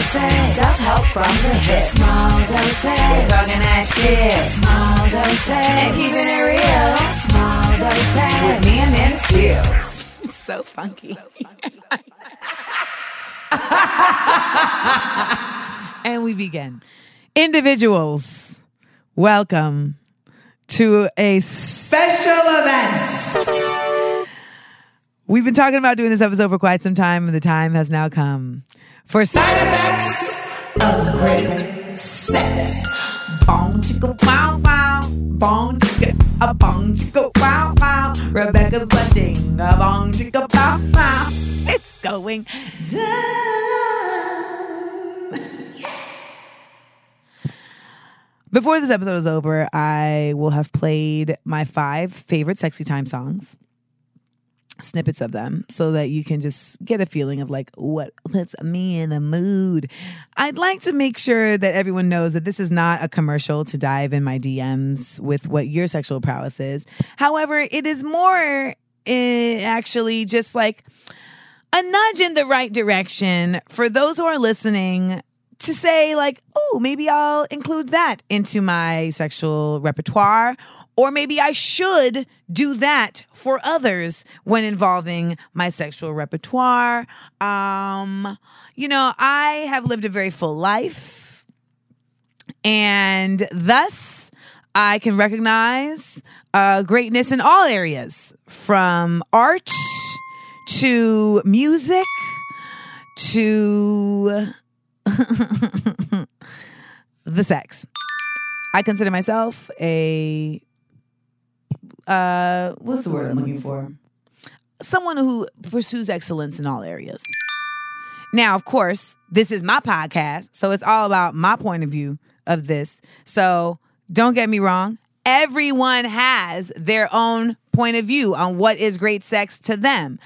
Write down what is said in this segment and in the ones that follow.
doses. Self-help from the hip. Small doses. We're talking that shit. Small doses. And keeping it real. Small doses. With me and Nancy Fields. It's so funky. And we begin. Individuals, welcome to a special event. We've been talking about doing this episode for quite some time, and the time has now come for Side Effects of Great Sex. Bong chicka wow wow, bong chicka a bong chicka wow wow. Rebecca's blushing, a bong chicka wow wow. It's going down. Before this episode is over, I will have played my 5 favorite sexy time songs, snippets of them, so that you can just get a feeling of like what puts me in the mood. I'd like to make sure that everyone knows that this is not a commercial to dive in my DMs with what your sexual prowess is. However, it is more actually just like a nudge in the right direction for those who are listening to say like, oh, maybe I'll include that into my sexual repertoire, or maybe I should do that for others when involving my sexual repertoire. I have lived a very full life, and thus I can recognize greatness in all areas, from art to music to the sex. I consider myself a what's the word I'm looking for? Someone who pursues excellence in all areas. Now, of course, this is my podcast, so it's all about my point of view of this. So don't get me wrong. Everyone has their own point of view on what is great sex to them.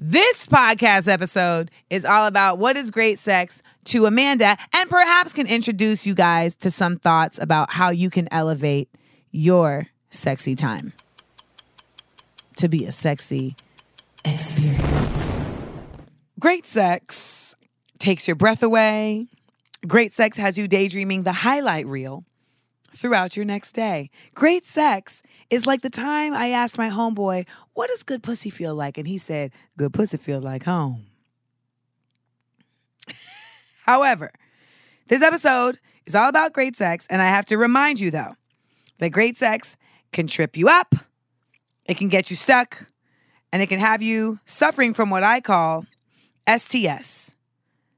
This podcast episode is all about what is great sex to Amanda, and perhaps can introduce you guys to some thoughts about how you can elevate your sexy time to be a sexy experience. Great sex takes your breath away. Great sex has you daydreaming the highlight reel throughout your next day. Great sex is like the time I asked my homeboy, what does good pussy feel like? And he said, good pussy feel like home. However, this episode is all about great sex, and I have to remind you, though, that great sex can trip you up, it can get you stuck, and it can have you suffering from what I call STS,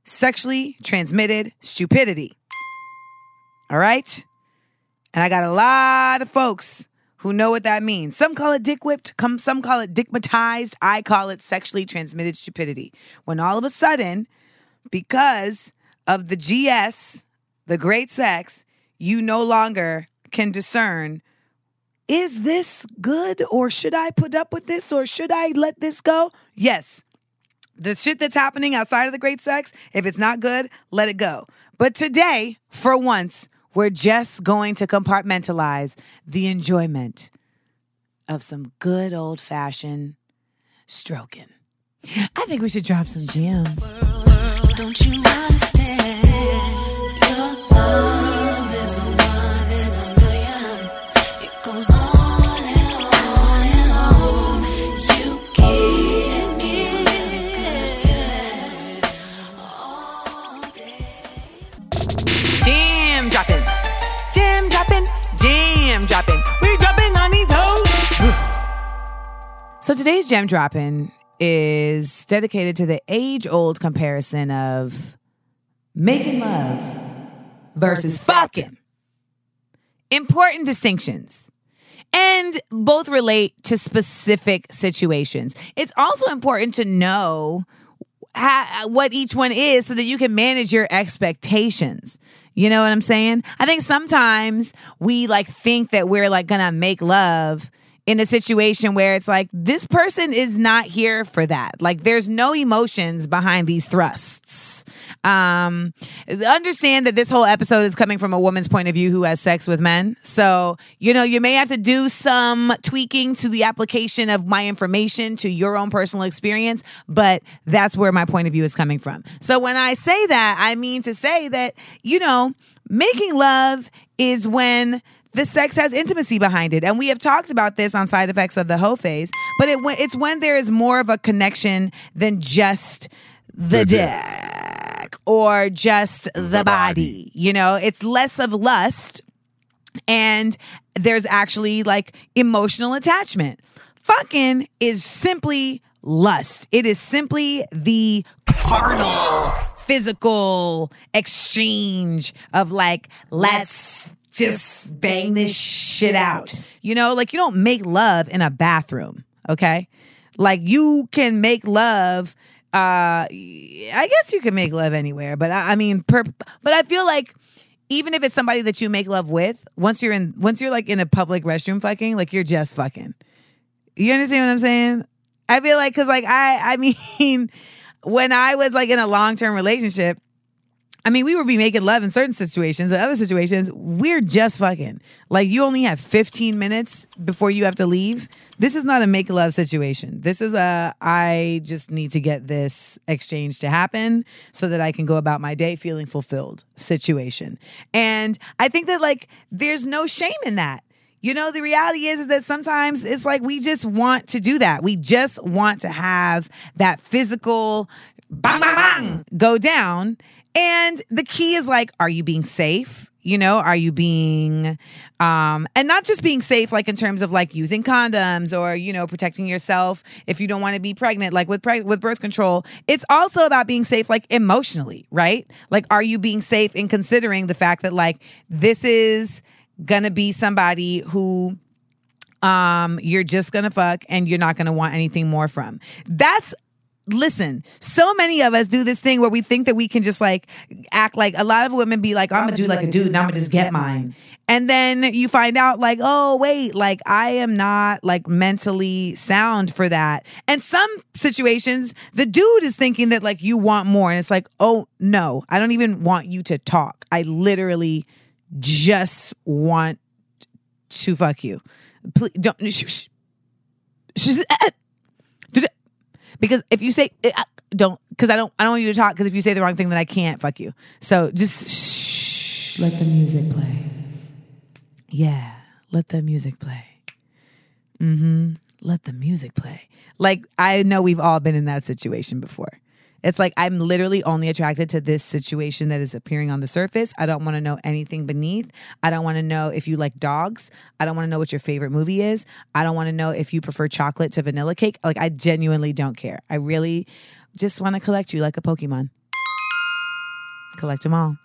sexually transmitted stupidity. All right? And I got a lot of folks who know what that means. Some call it dick whipped, some call it dickmatized. I call it sexually transmitted stupidity. When all of a sudden, because of the GS, the great sex, you no longer can discern, is this good, or should I put up with this, or should I let this go? Yes. The shit that's happening outside of the great sex, if it's not good, let it go. But today, for once, we're just going to compartmentalize the enjoyment of some good old-fashioned stroking. I think we should drop some gems. World, don't you understand? Your love is a one in a million. It goes on and on and on. You give it all day. Damn. Jam dropping. We dropping on these hoes. So today's jam dropping is dedicated to the age-old comparison of making love versus fucking. Important distinctions. And both relate to specific situations. It's also important to know what each one is so that you can manage your expectations. You know what I'm saying? I think sometimes we think that we're gonna make love in a situation where it's like, this person is not here for that. Like, there's no emotions behind these thrusts. Understand that this whole episode is coming from a woman's point of view who has sex with men. So, you know, you may have to do some tweaking to the application of my information to your own personal experience, but that's where my point of view is coming from. So when I say that, I mean to say that, you know, making love is when the sex has intimacy behind it. And we have talked about this on Side Effects of the Hoe Phase, but it's when there is more of a connection than just the dick or just the body. You know, it's less of lust and there's actually like emotional attachment. Fucking is simply lust. It is simply the carnal, physical exchange of like, let's just bang this shit out. You know, like, you don't make love in a bathroom, okay? Like, you can make love, I guess you can make love anywhere, but I mean, but I feel like even if it's somebody that you make love with, once you're like in a public restroom fucking, like, you're just fucking. You understand what I'm saying? I feel like, cause like, I mean, when I was like in a long-term relationship, I mean, we would be making love in certain situations. In other situations, we're just fucking. Like, you only have 15 minutes before you have to leave. This is not a make love situation. This is I just need to get this exchange to happen so that I can go about my day feeling fulfilled situation. And I think that, like, there's no shame in that. You know, the reality is that sometimes it's like we just want to do that. We just want to have that physical bang, bang, bang go down. And the key is like, are you being safe? You know, are you being, and not just being safe, like in terms of like using condoms or, you know, protecting yourself if you don't want to be pregnant, like with birth control. It's also about being safe, like emotionally, right? Like, are you being safe in considering the fact that like, this is gonna be somebody who you're just gonna fuck and you're not gonna want anything more from. Listen, so many of us do this thing where we think that we can just like act like a lot of women be like, I'm going to do like a dude and I'm going to just get mine. And then you find out like, oh, wait, like I am not like mentally sound for that. And some situations, the dude is thinking that like you want more. And it's like, oh no, I don't even want you to talk. I literally just want to fuck you. Please don't. Because if you say, I don't want you to talk, because if you say the wrong thing, then I can't fuck you. So just shh. Let the music play. Yeah, let the music play. Mm-hmm. Let the music play. Like, I know we've all been in that situation before. It's like, I'm literally only attracted to this situation that is appearing on the surface. I don't want to know anything beneath. I don't want to know if you like dogs. I don't want to know what your favorite movie is. I don't want to know if you prefer chocolate to vanilla cake. Like, I genuinely don't care. I really just want to collect you like a Pokemon. Collect them all.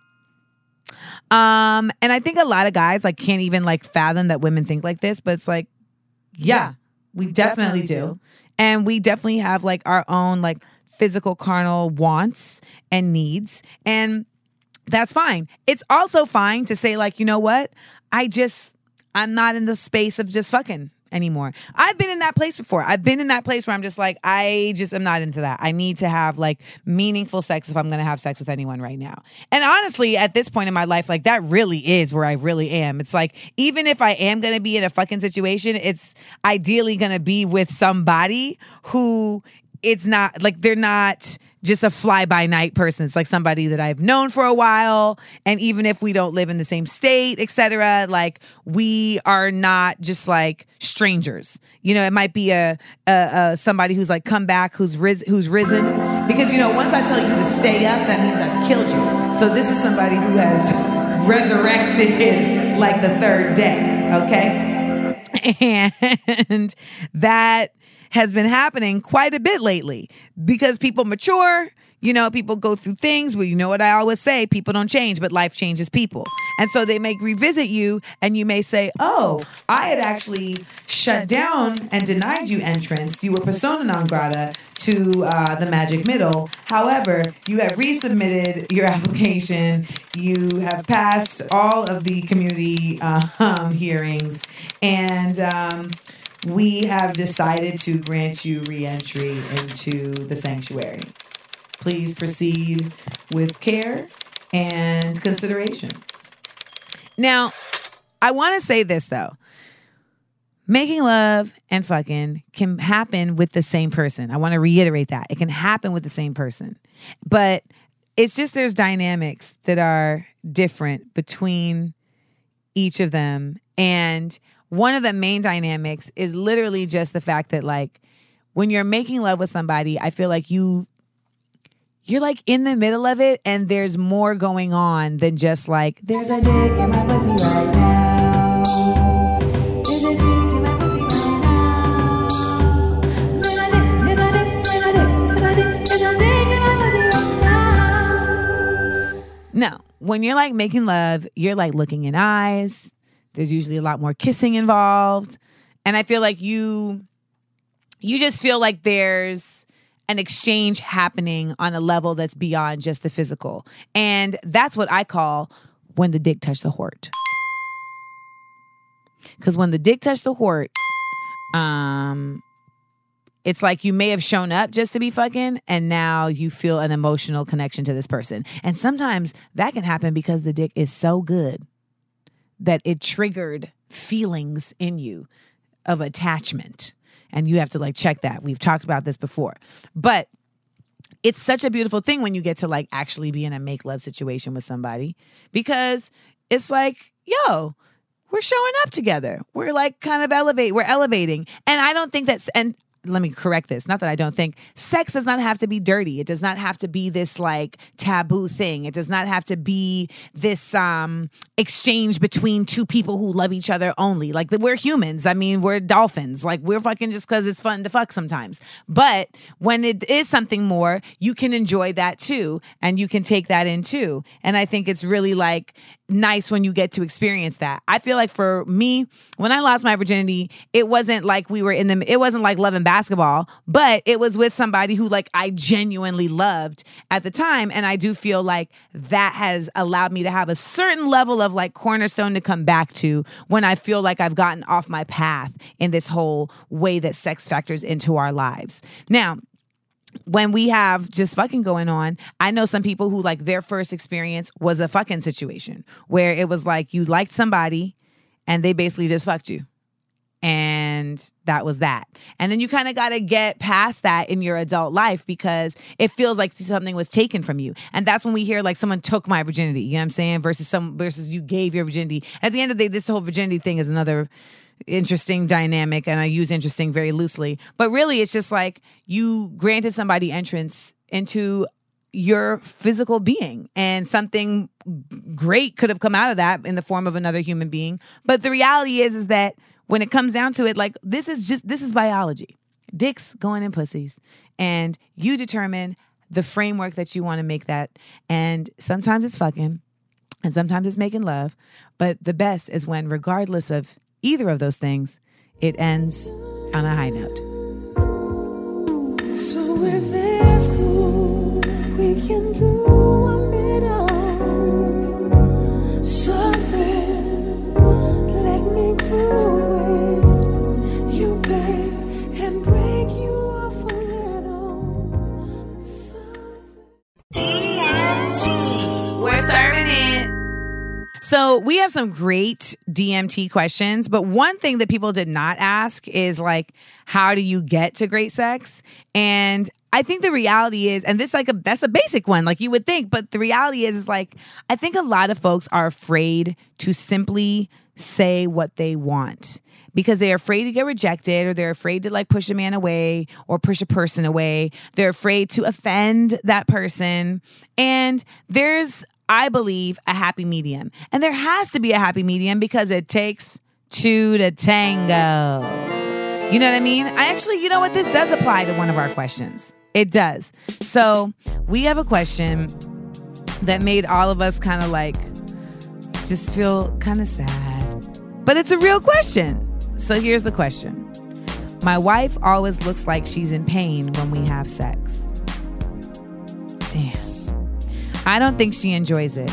And I think a lot of guys like can't even like fathom that women think like this, but it's like, yeah, we definitely do. And we definitely have like our own like physical carnal wants and needs, and that's fine. It's also fine to say like, you know what, I'm not in the space of just fucking anymore. I've been in that place before. I've been in that place where I'm just like, I just am not into that. I need to have like meaningful sex if I'm going to have sex with anyone right now. And honestly, at this point in my life, like that really is where I really am. It's like, even if I am going to be in a fucking situation, it's ideally going to be with somebody who it's not like they're not just a fly by night person. It's like somebody that I've known for a while. And even if we don't live in the same state, et cetera, like we are not just like strangers. You know, it might be a somebody who's like come back, who's risen. Because, you know, once I tell you to stay up, that means I've killed you. So this is somebody who has resurrected like the third day. Okay. And that has been happening quite a bit lately because people mature, you know, people go through things where, you know what I always say, people don't change, but life changes people. And so they may revisit you and you may say, oh, I had actually shut down and denied you entrance. You were persona non grata to the magic middle. However, you have resubmitted your application. You have passed all of the community hearings and we have decided to grant you re-entry into the sanctuary. Please proceed with care and consideration. Now, I want to say this, though. Making love and fucking can happen with the same person. I want to reiterate that. It can happen with the same person. But it's just there's dynamics that are different between each of them. And one of the main dynamics is literally just the fact that, like, when you're making love with somebody, I feel like you're like in the middle of it and there's more going on than just like, there's a dick in my pussy right now. No, when you're like making love, you're like looking in eyes. There's usually a lot more kissing involved. And I feel like you just feel like there's an exchange happening on a level that's beyond just the physical. And that's what I call when the dick touched the hort. Because when the dick touched the hort, it's like you may have shown up just to be fucking, and now you feel an emotional connection to this person. And sometimes that can happen because the dick is so good that it triggered feelings in you of attachment. And you have to, like, check that. We've talked about this before. But it's such a beautiful thing when you get to, like, actually be in a make love situation with somebody, because it's like, yo, we're showing up together. We're, like, kind of elevating. And I don't think that's... and let me correct this. Not that I don't think sex does not have to be dirty. It does not have to be this like taboo thing. It does not have to be this exchange between two people who love each other only. Like, we're humans. I mean, we're dolphins. Like, we're fucking just because it's fun to fuck sometimes. But when it is something more, you can enjoy that too. And you can take that in too. And I think it's really like nice when you get to experience that. I feel like for me, when I lost my virginity, it wasn't like we were in the, it wasn't like loving basketball, but it was with somebody who, like, I genuinely loved at the time. And I do feel like that has allowed me to have a certain level of, like, cornerstone to come back to when I feel like I've gotten off my path in this whole way that sex factors into our lives. Now, when we have just fucking going on, I know some people who, like, their first experience was a fucking situation where it was like you liked somebody and they basically just fucked you. And that was that. And then you kind of got to get past that in your adult life because it feels like something was taken from you. And that's when we hear, like, someone took my virginity, you know what I'm saying? Versus you gave your virginity. At the end of the day, this whole virginity thing is another interesting dynamic, and I use interesting very loosely. But really, it's just like you granted somebody entrance into your physical being, and something great could have come out of that in the form of another human being. But the reality is that when it comes down to it, like, this is biology. Dicks going in pussies, and you determine the framework that you want to make that. And sometimes it's fucking, and sometimes it's making love. But the best is when, regardless of either of those things, it ends on a high note. So if it's cool, we can do a middle something. Let me prove it. You beg and break you off a little something. DMT, we're serving it. So we have some great DMT questions, but one thing that people did not ask is, like, how do you get to great sex? And I think the reality is, and this, like, that's a basic one, like you would think, but the reality is like, I think a lot of folks are afraid to simply say what they want because they're afraid to get rejected, or they're afraid to, like, push a man away or push a person away. They're afraid to offend that person. And there's, I believe, a happy medium. And there has to be a happy medium because it takes two to tango. You know what I mean? You know what? This does apply to one of our questions. It does. So we have a question that made all of us kind of, like, just feel kind of sad. But it's a real question. So here's the question. My wife always looks like she's in pain when we have sex. Damn. I don't think she enjoys it,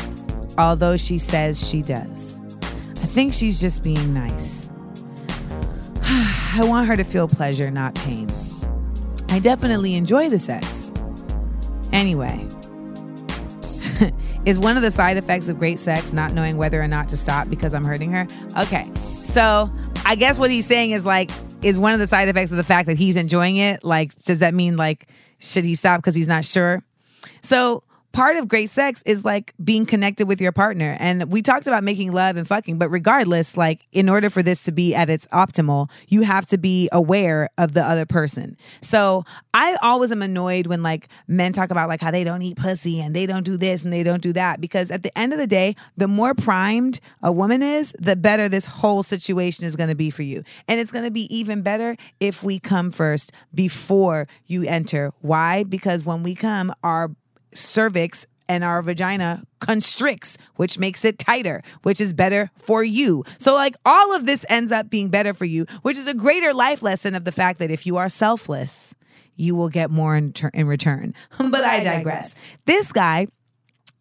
although she says she does. I think she's just being nice. I want her to feel pleasure, not pain. I definitely enjoy the sex. Anyway, is one of the side effects of great sex not knowing whether or not to stop because I'm hurting her? Okay, so I guess what he's saying is like, is one of the side effects of the fact that he's enjoying it? Like, does that mean like, should he stop because he's not sure? So part of great sex is like being connected with your partner. And we talked about making love and fucking, but regardless, like in order for this to be at its optimal, you have to be aware of the other person. So I always am annoyed when like men talk about like how they don't eat pussy and they don't do this and they don't do that, because at the end of the day, the more primed a woman is, the better this whole situation is going to be for you. And it's going to be even better if we come first before you enter. Why? Because when we come, our cervix and our vagina constricts, which makes it tighter, which is better for you. So like all of this ends up being better for you, which is a greater life lesson of the fact that if you are selfless, you will get more in return. But I digress. This guy,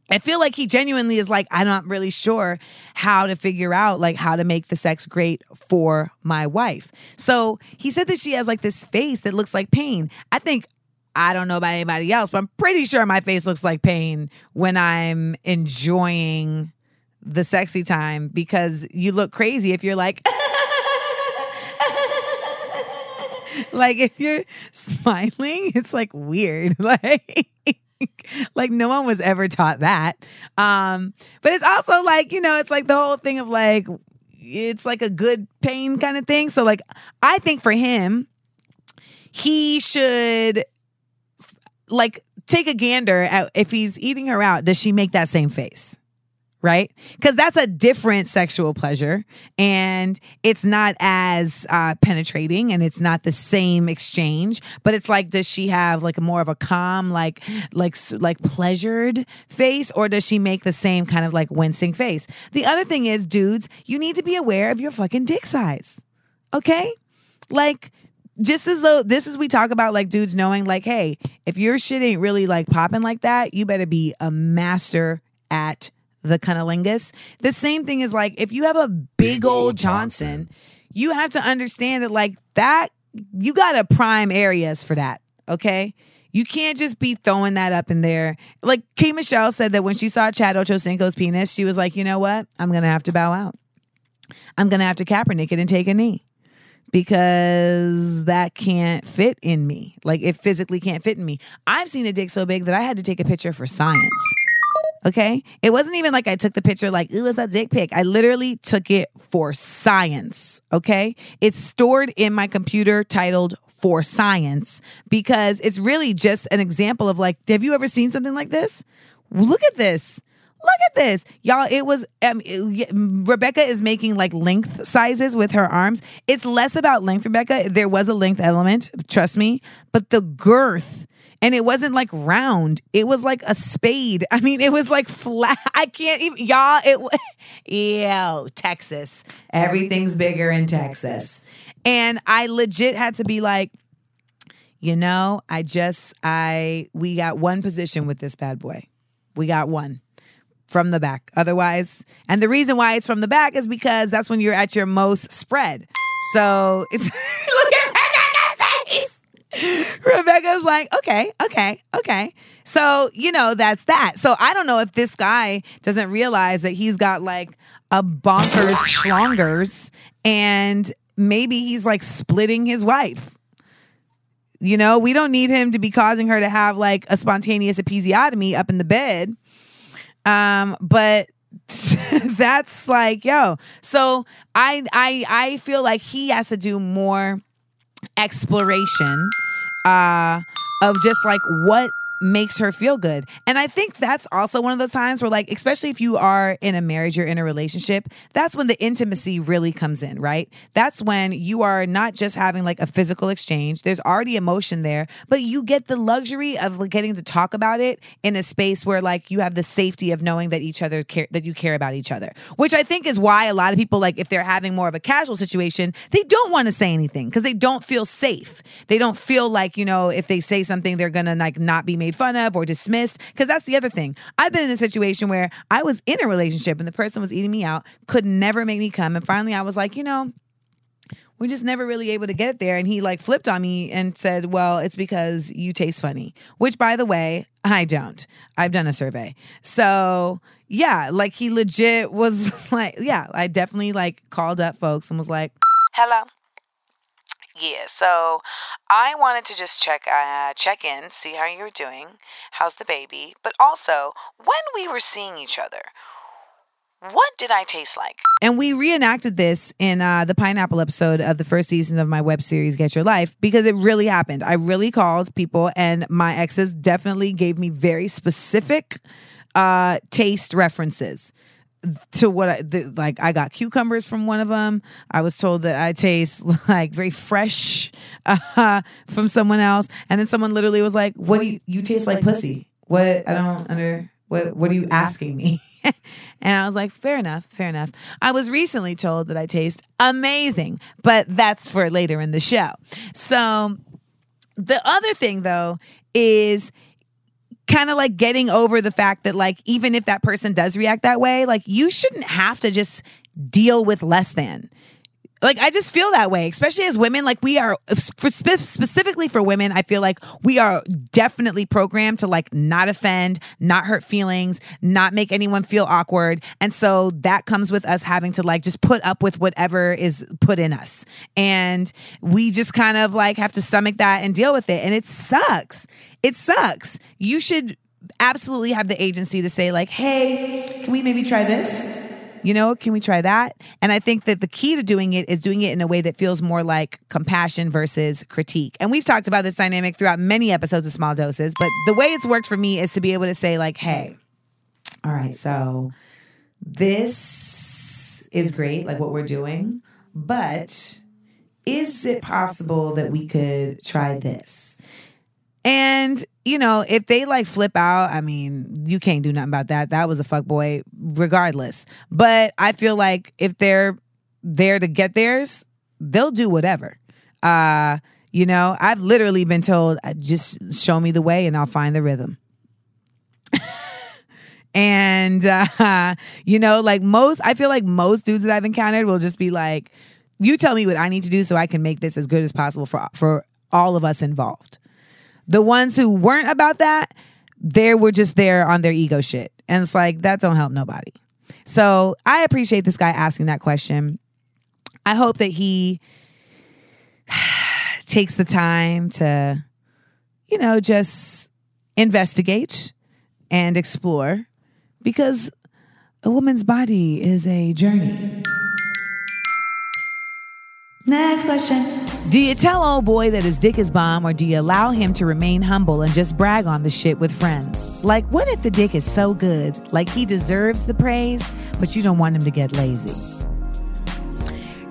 I feel like he genuinely is like, I'm not really sure how to figure out like how to make the sex great for my wife. So he said that she has like this face that looks like pain. I don't know about anybody else, but I'm pretty sure my face looks like pain when I'm enjoying the sexy time, because you look crazy if you're like, like if you're smiling, it's like weird. Like no one was ever taught that. But it's also like, you know, it's like the whole thing of like, it's like a good pain kind of thing. So like, I think for him, he should like take a gander at if he's eating her out, does she make that same face? Right? Because that's a different sexual pleasure, and it's not as penetrating, and it's not the same exchange, but it's like, does she have like more of a calm, like pleasured face, or does she make the same kind of like wincing face? The other thing is, dudes, you need to be aware of your fucking dick size. Okay? Like, just as though this is, we talk about like dudes knowing like, hey, if your shit ain't really like popping like that, you better be a master at the cunnilingus. The same thing is like, if you have a big old Johnson, you have to understand that like that, you gotta prime areas for that. Okay. You can't just be throwing that up in there. Like K. Michelle said that when she saw Chad Ochocinco's penis, she was like, you know what? I'm going to have to bow out. I'm going to have to Kaepernick it and take a knee. Because that can't fit in me. Like, it physically can't fit in me. I've seen a dick so big that I had to take a picture for science. Okay? It wasn't even like I took the picture like, ooh, it's a dick pic. I literally took it for science. Okay? It's stored in my computer titled For Science, because it's really just an example of like, have you ever seen something like this? Look at this. Look at this. Y'all, it was, Rebecca is making like length sizes with her arms. It's less about length, Rebecca. There was a length element, trust me, but the girth, and it wasn't like round. It was like a spade. I mean, it was like flat. I can't even, y'all, yo, Texas. Everything's bigger in Texas. And I legit had to be like, you know, we got one position with this bad boy. We got one. From the back. Otherwise, and the reason why it's from the back is because that's when you're at your most spread. So it's look at Rebecca's face. Rebecca's like, okay. So, you know, that's that. So I don't know if this guy doesn't realize that he's got like a bonkers schlongers, and maybe he's like splitting his wife. You know, we don't need him to be causing her to have like a spontaneous episiotomy up in the bed. But that's like, yo, so I feel like he has to do more exploration, of just like what makes her feel good. And I think that's also one of those times where like, especially if you are in a marriage or in a relationship, that's when the intimacy really comes in, right? That's when you are not just having like a physical exchange. There's already emotion there, but you get the luxury of like, getting to talk about it in a space where like you have the safety of knowing that that you care about each other, which I think is why a lot of people, like if they're having more of a casual situation, they don't want to say anything because they don't feel safe. They don't feel like, you know, if they say something, they're going to like not be made fun of or dismissed, because that's the other thing. I've been in a situation where I was in a relationship and the person was eating me out, could never make me come, and finally I was like, you know, We're just never really able to get it there. And he like flipped on me and said, well, it's because you taste funny, which, by the way, I don't. I've done a survey. So yeah, like he legit was like, yeah, I definitely like called up folks and was like, hello. Yeah, so I wanted to just check in, see how you're doing. How's the baby? But also, when we were seeing each other, what did I taste like? And we reenacted this in the pineapple episode of the first season of my web series, Get Your Life, because it really happened. I really called people, and my exes definitely gave me very specific taste references to what I got cucumbers from one of them. I was told that I taste like very fresh from someone else. And then someone literally was like, what do you taste like pussy? What? I don't under... What are you asking me? And I was like, fair enough. I was recently told that I taste amazing, but that's for later in the show. So the other thing, though, is kind of like getting over the fact that, like, even if that person does react that way, like, you shouldn't have to just deal with less than. Like, I just feel that way, especially as women. Like, we are, specifically for women, I feel like we are definitely programmed to, like, not offend, not hurt feelings, not make anyone feel awkward. And so that comes with us having to, like, just put up with whatever is put in us. And we just kind of, like, have to stomach that and deal with it. And it sucks. It sucks. You should absolutely have the agency to say, like, hey, can we maybe try this? You know, can we try that? And I think that the key to doing it is doing it in a way that feels more like compassion versus critique. And we've talked about this dynamic throughout many episodes of Small Doses, but the way it's worked for me is to be able to say, like, hey, all right, so this is great, like what we're doing, but is it possible that we could try this? And, you know, if they like flip out, I mean, you can't do nothing about that. That was a fuckboy regardless. But I feel like if they're there to get theirs, they'll do whatever. You know, I've literally been told, just show me the way and I'll find the rhythm. And, you know, like I feel like most dudes that I've encountered will just be like, you tell me what I need to do so I can make this as good as possible for all of us involved. The ones who weren't about that, they were just there on their ego shit. And it's like, that don't help nobody. So I appreciate this guy asking that question. I hope that he takes the time to, you know, just investigate and explore, because a woman's body is a journey. Next question. Do you tell old boy that his dick is bomb, or do you allow him to remain humble and just brag on the shit with friends? Like, what if the dick is so good, like he deserves the praise, but you don't want him to get lazy?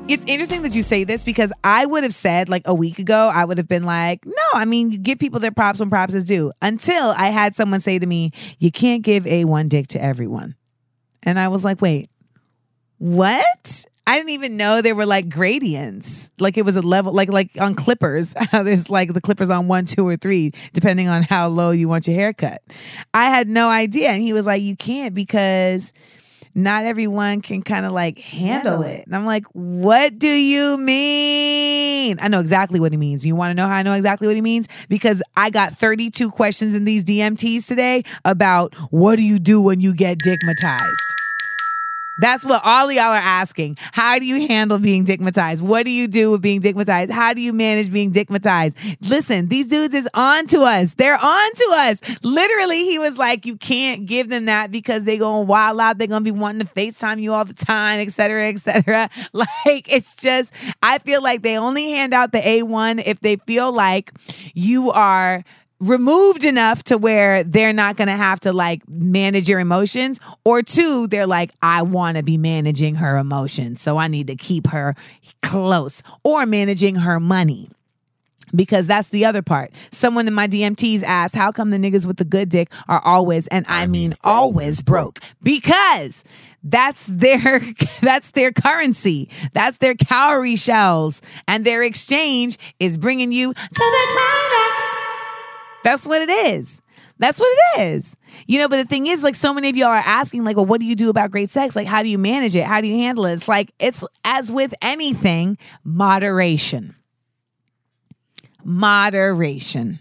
It's interesting that you say this, because I would have said, like, a week ago, I would have been like, no, I mean, you give people their props when props is due, until I had someone say to me, you can't give A1 dick to everyone. And I was like, wait, what? I didn't even know there were, like, gradients. Like, it was a level, like on clippers. There's, like, the clippers on 1, 2, or 3, depending on how low you want your haircut. I had no idea. And he was like, you can't, because not everyone can kind of, like, handle it. And I'm like, what do you mean? I know exactly what he means. You want to know how I know exactly what he means? Because I got 32 questions in these DMTs today about, what do you do when you get dickmatized? That's what all of y'all are asking. How do you handle being dickmatized? What do you do with being dickmatized? How do you manage being dickmatized? Listen, these dudes is on to us. They're on to us. Literally, he was like, you can't give them that because they're going to wild out. They're going to be wanting to FaceTime you all the time, et cetera, et cetera. Like, it's just, I feel like they only hand out the A1 if they feel like you are removed enough to where they're not going to have to, like, manage your emotions, or two, they're like, I want to be managing her emotions, so I need to keep her close, or managing her money. Because that's the other part. Someone in my DMTs asked, how come the niggas with the good dick are always, and I mean always, broke? Because that's their currency. That's their cowrie shells. And their exchange is bringing you to the climax. That's what it is. That's what it is. You know, but the thing is, like, so many of y'all are asking, like, well, what do you do about great sex? Like, how do you manage it? How do you handle it? It's like, it's as with anything, moderation. Moderation.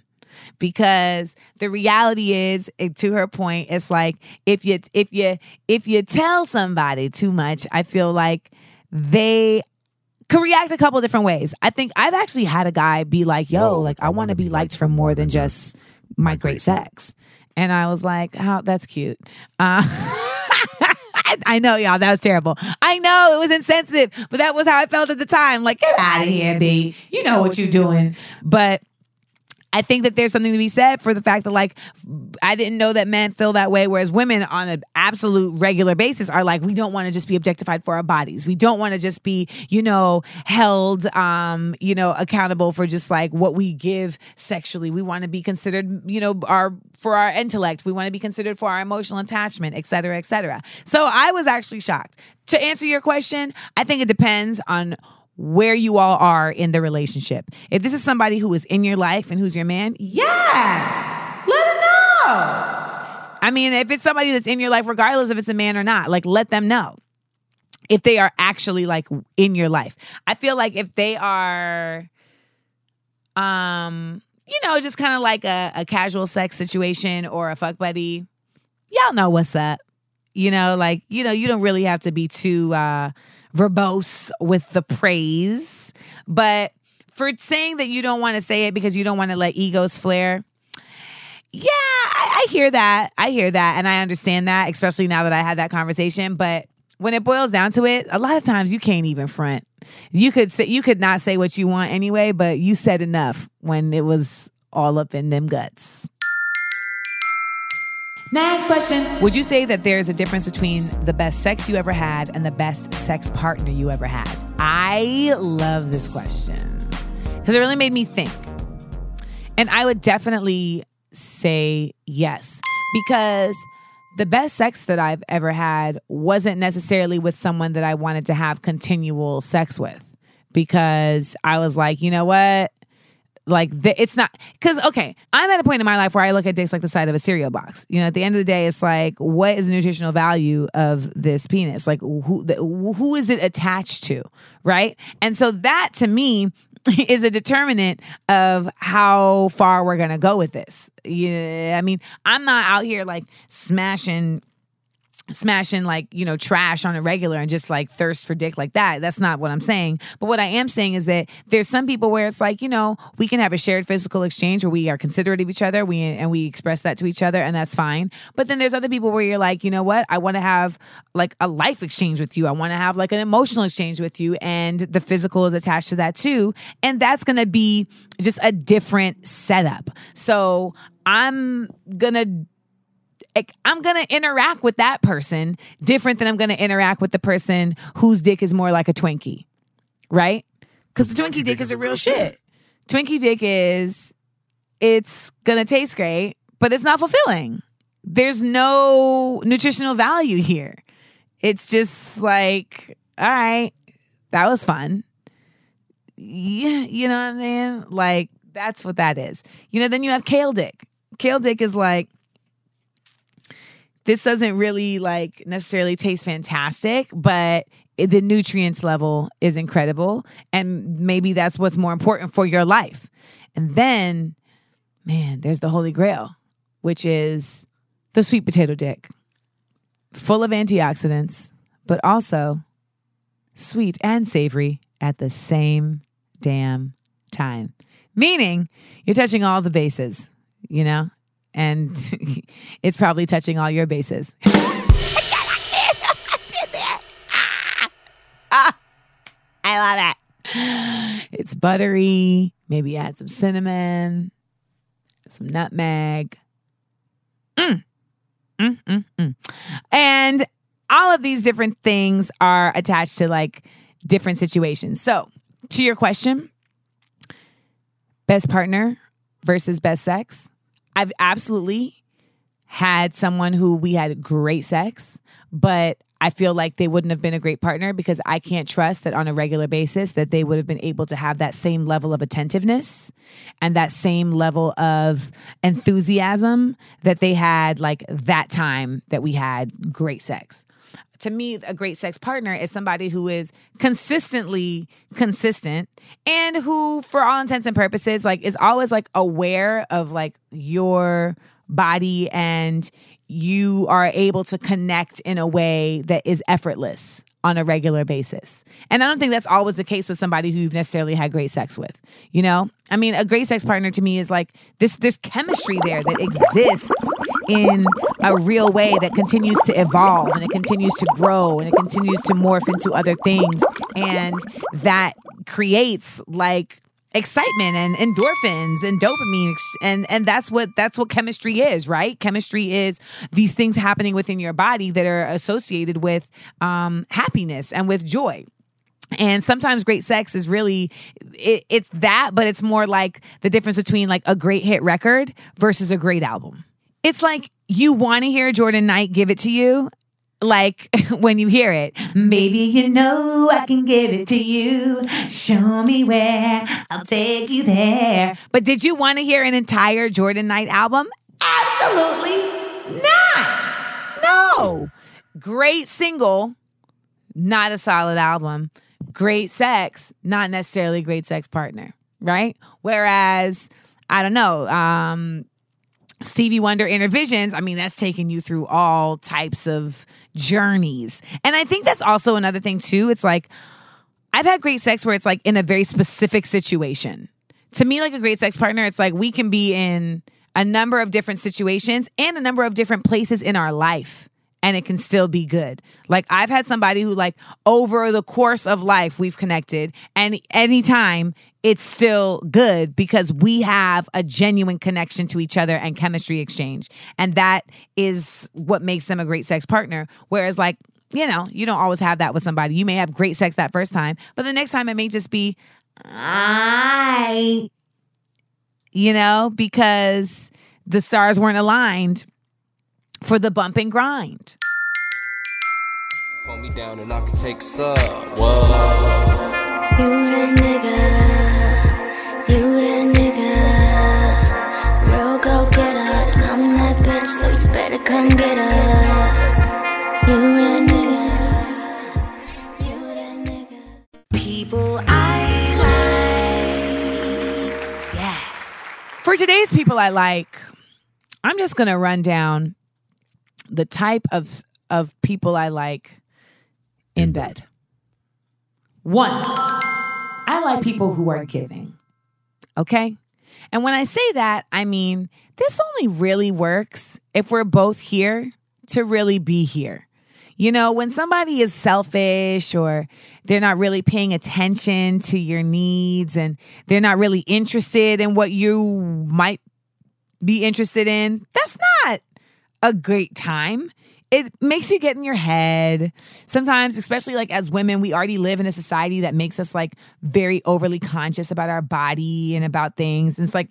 Because the reality is, to her point, it's like, if you tell somebody too much, I feel like they could react a couple different ways. I think I've actually had a guy be like, yo, like, I want to be liked for more than just my great sex. And I was like, oh, that's cute. I know, y'all, that was terrible. I know, it was insensitive, but that was how I felt at the time. Like, get out of here, B. You know what you're doing. But I think that there's something to be said for the fact that, like, I didn't know that men feel that way, whereas women on an absolute regular basis are like, we don't want to just be objectified for our bodies. We don't want to just be, you know, held, you know, accountable for just like what we give sexually. We want to be considered, you know, for our intellect. We want to be considered for our emotional attachment, et cetera, et cetera. So I was actually shocked. To answer your question, I think it depends on where you all are in the relationship. If this is somebody who is in your life and who's your man, yes, let them know. I mean, if it's somebody that's in your life, regardless if it's a man or not, like, let them know if they are actually, like, in your life. I feel like if they are, you know, just kind of like a casual sex situation or a fuck buddy, y'all know what's up. You know, like, you know, you don't really have to be too verbose with the praise, but for saying that you don't want to say it because you don't want to let egos flare. Yeah, I hear that. I hear that. And I understand that, especially now that I had that conversation. But when it boils down to it, a lot of times you can't even front. You could not say what you want anyway, but you said enough when it was all up in them guts. Next question. Would you say that there's a difference between the best sex you ever had and the best sex partner you ever had? I love this question because it really made me think. And I would definitely say yes, because the best sex that I've ever had wasn't necessarily with someone that I wanted to have continual sex with, because I was like, you know what? Like, it's not, because, okay, I'm at a point in my life where I look at dicks like the side of a cereal box. You know, at the end of the day, it's like, what is the nutritional value of this penis? Like, who is it attached to, right? And so that, to me, is a determinant of how far we're going to go with this. Yeah, I mean, I'm not out here, like, smashing like, you know, trash on a regular and just like thirst for dick like that. That's not what I'm saying. But what I am saying is that there's some people where it's like, you know, we can have a shared physical exchange where we are considerate of each other. We express that to each other, and that's fine. But then there's other people where you're like, you know what? I want to have like a life exchange with you. I want to have like an emotional exchange with you, and the physical is attached to that too. And that's going to be just a different setup. So I'm going to interact with that person different than I'm going to interact with the person whose dick is more like a Twinkie, right? Because the Twinkie dick is a real shit. Twinkie dick is, it's going to taste great, but it's not fulfilling. There's no nutritional value here. It's just like, all right, that was fun. Yeah, you know what I'm saying? Like, that's what that is. You know, then you have kale dick. Kale dick is like, this doesn't really like necessarily taste fantastic, but the nutrients level is incredible. And maybe that's what's more important for your life. And then, man, there's the Holy Grail, which is the sweet potato dick, full of antioxidants, but also sweet and savory at the same damn time. Meaning you're touching all the bases, you know? And it's probably touching all your bases. I did that. I love it. It's buttery. Maybe add some cinnamon, some nutmeg. And all of these different things are attached to like different situations. So to your question, best partner versus best sex. I've absolutely had someone who we had great sex, but I feel like they wouldn't have been a great partner because I can't trust that on a regular basis that they would have been able to have that same level of attentiveness and that same level of enthusiasm that they had like that time that we had great sex. To me, a great sex partner is somebody who is consistently consistent and who, for all intents and purposes, like is always like aware of like your body, and you are able to connect in a way that is effortless on a regular basis. And I don't think that's always the case with somebody who you've necessarily had great sex with, you know? I mean, a great sex partner to me is like this. There's chemistry there that exists in a real way that continues to evolve, and it continues to grow, and it continues to morph into other things. And that creates like excitement and endorphins and dopamine, and that's what chemistry is, right? Chemistry is these things happening within your body that are associated with happiness and with joy. And sometimes great sex is really, it's that, but it's more like the difference between like a great hit record versus a great album. It's like you want to hear Jordan Knight give it to you. Like when you hear it, maybe you know I can give it to you. Show me where, I'll take you there. But did you want to hear an entire Jordan Knight album? Absolutely not. No. Great single, not a solid album. Great sex, not necessarily great sex partner, right? Whereas, I don't know, Stevie Wonder Inner Visions, I mean, that's taking you through all types of journeys. And I think that's also another thing, too. It's like, I've had great sex where it's like in a very specific situation. To me, like a great sex partner, it's like we can be in a number of different situations and a number of different places in our life, and it can still be good. Like, I've had somebody who, like, over the course of life, we've connected, and anytime it's still good because we have a genuine connection to each other and chemistry exchange. And that is what makes them a great sex partner. Whereas, like, you know, you don't always have that with somebody. You may have great sex that first time, but the next time it may just be, you know, because the stars weren't aligned for the bump and grind. Pull me down and I can take some. Whoa. You that nigga. You that nigga. Real go getter. And I'm that bitch, so you better come get her. You that nigga. You that nigga. People I like. Yeah. For today's People I Like, I'm just going to run down the type of people I like in bed. One, I like people who are giving. Okay? And when I say that, I mean, this only really works if we're both here to really be here. You know, when somebody is selfish or they're not really paying attention to your needs and they're not really interested in what you might be interested in, that's not a great time. It makes you get in your head. Sometimes, especially like as women, we already live in a society that makes us like very overly conscious about our body and about things. And it's like,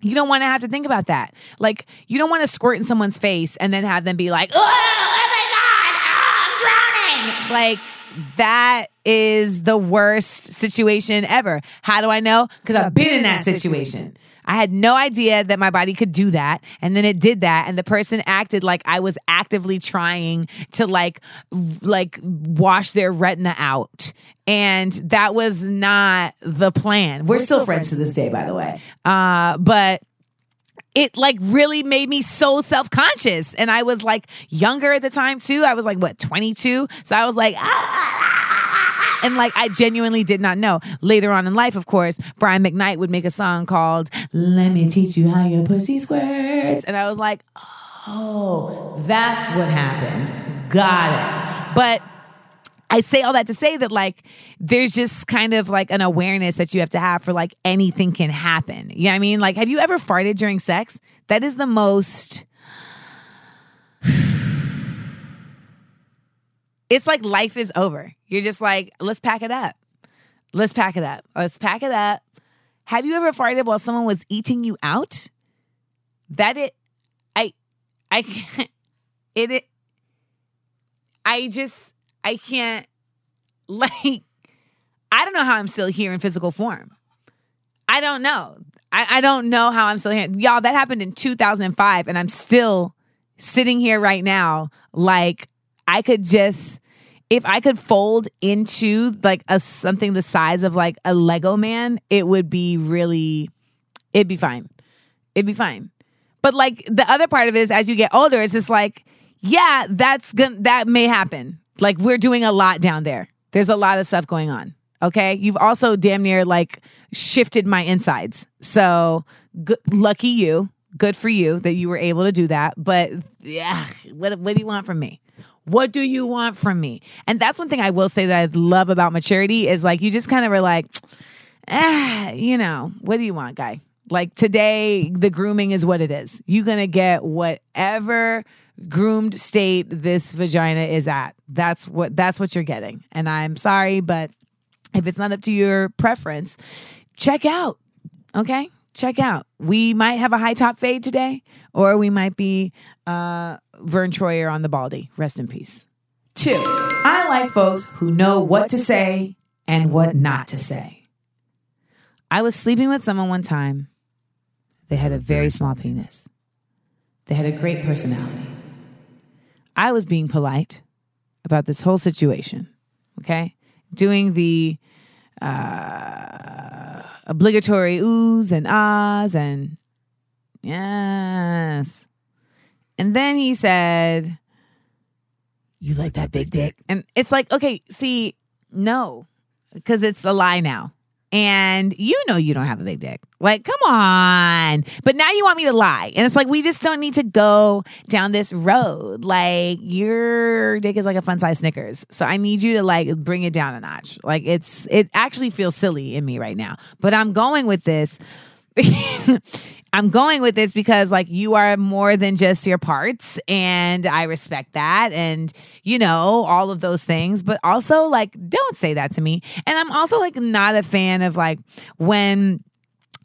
you don't want to have to think about that. Like, you don't want to squirt in someone's face and then have them be like, oh my God, I'm drowning. Like, that is the worst situation ever. How do I know? Because I've been in that situation. I had no idea that my body could do that. And then it did that. And the person acted like I was actively trying to like wash their retina out. And that was not the plan. We're still friends to this day, by the way. But it like really made me so self-conscious. And I was like younger at the time too. I was like, what, 22? So I was like, and like, I genuinely did not know. Later on in life, of course, Brian McKnight would make a song called Let Me Teach You How Your Pussy Squirts. And I was like, oh, that's what happened. Got it. But I say all that to say that like, there's just kind of like an awareness that you have to have for like anything can happen. You know what I mean? Like, have you ever farted during sex? That is the most... It's like life is over. You're just like, let's pack it up. Let's pack it up. Let's pack it up. Have you ever farted while someone was eating you out? That it, I can't, it, it I can't, I don't know how I'm still here in physical form. I don't know. I don't know how I'm still here. Y'all, that happened in 2005, and I'm still sitting here right now like I could just, if I could fold into like a something the size of like a Lego man, it would be really, it'd be fine. It'd be fine. But like the other part of it is as you get older, it's just like, yeah, that may happen. Like we're doing a lot down there. There's a lot of stuff going on. Okay. You've also damn near like shifted my insides. So lucky you. Good for you that you were able to do that. But yeah, what do you want from me? What do you want from me? And that's one thing I will say that I love about maturity is like, you just kind of are like, you know, what do you want, guy? Like today, the grooming is what it is. You're going to get whatever groomed state this vagina is at. That's what you're getting. And I'm sorry, but if it's not up to your preference, check out. Okay? Check out. We might have a high top fade today, or we might be Vern Troyer on the baldy. Rest in peace. 2, I like folks who know what to say and what not to say. I was sleeping with someone one time. They had a very small penis. They had a great personality. I was being polite about this whole situation, okay? Doing the obligatory oohs and ahs and yes. And then he said, you like that big dick? And it's like, okay, see, no, because it's a lie now. And you know you don't have a big dick. Like, come on. But now you want me to lie. And it's like, we just don't need to go down this road. Like, your dick is like a fun-size Snickers. So I need you to, like, bring it down a notch. Like, it actually feels silly in me right now. But I'm going with this. I'm going with this because, like, you are more than just your parts. And I respect that. And, you know, all of those things. But also, like, don't say that to me. And I'm also, like, not a fan of, like, when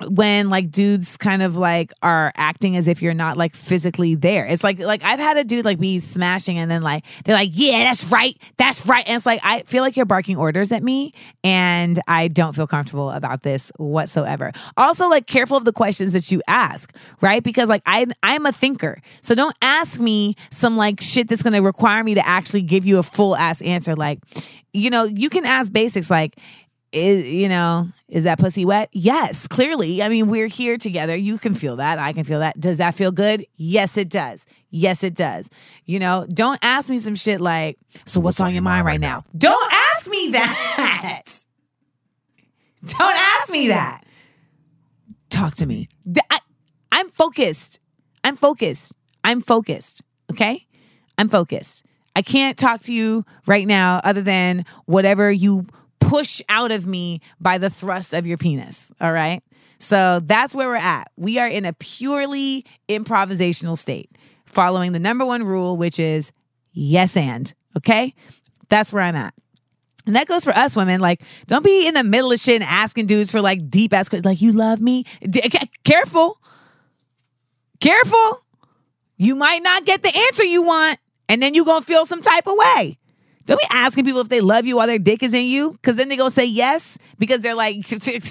like dudes kind of like are acting as if you're not like physically there. It's like I've had a dude like be smashing and then like they're like, yeah, that's right. And it's like, I feel like you're barking orders at me and I don't feel comfortable about this whatsoever. Also, like, careful of the questions that you ask, right? Because like I'm a thinker. So don't ask me some like shit that's going to require me to actually give you a full ass answer. Like, you know, you can ask basics like, is that pussy wet? Yes, clearly. I mean, we're here together. You can feel that. I can feel that. Does that feel good? Yes, it does. You know, don't ask me some shit like, so what's on your mind right now? Don't ask me that. Don't ask me that. Talk to me. I'm focused. I'm focused. Okay? I'm focused. I can't talk to you right now other than whatever you push out of me by the thrust of your penis. All right. So that's where we're at. We are in a purely improvisational state following the number one rule, which is yes. And okay, that's where I'm at. And that goes for us women. Like, don't be in the middle of shit and asking dudes for like deep ass questions. Like, you love me? Careful. You might not get the answer you want. And then you're going to feel some type of way. Don't be asking people if they love you while their dick is in you, because then they're going to say yes, because they're like,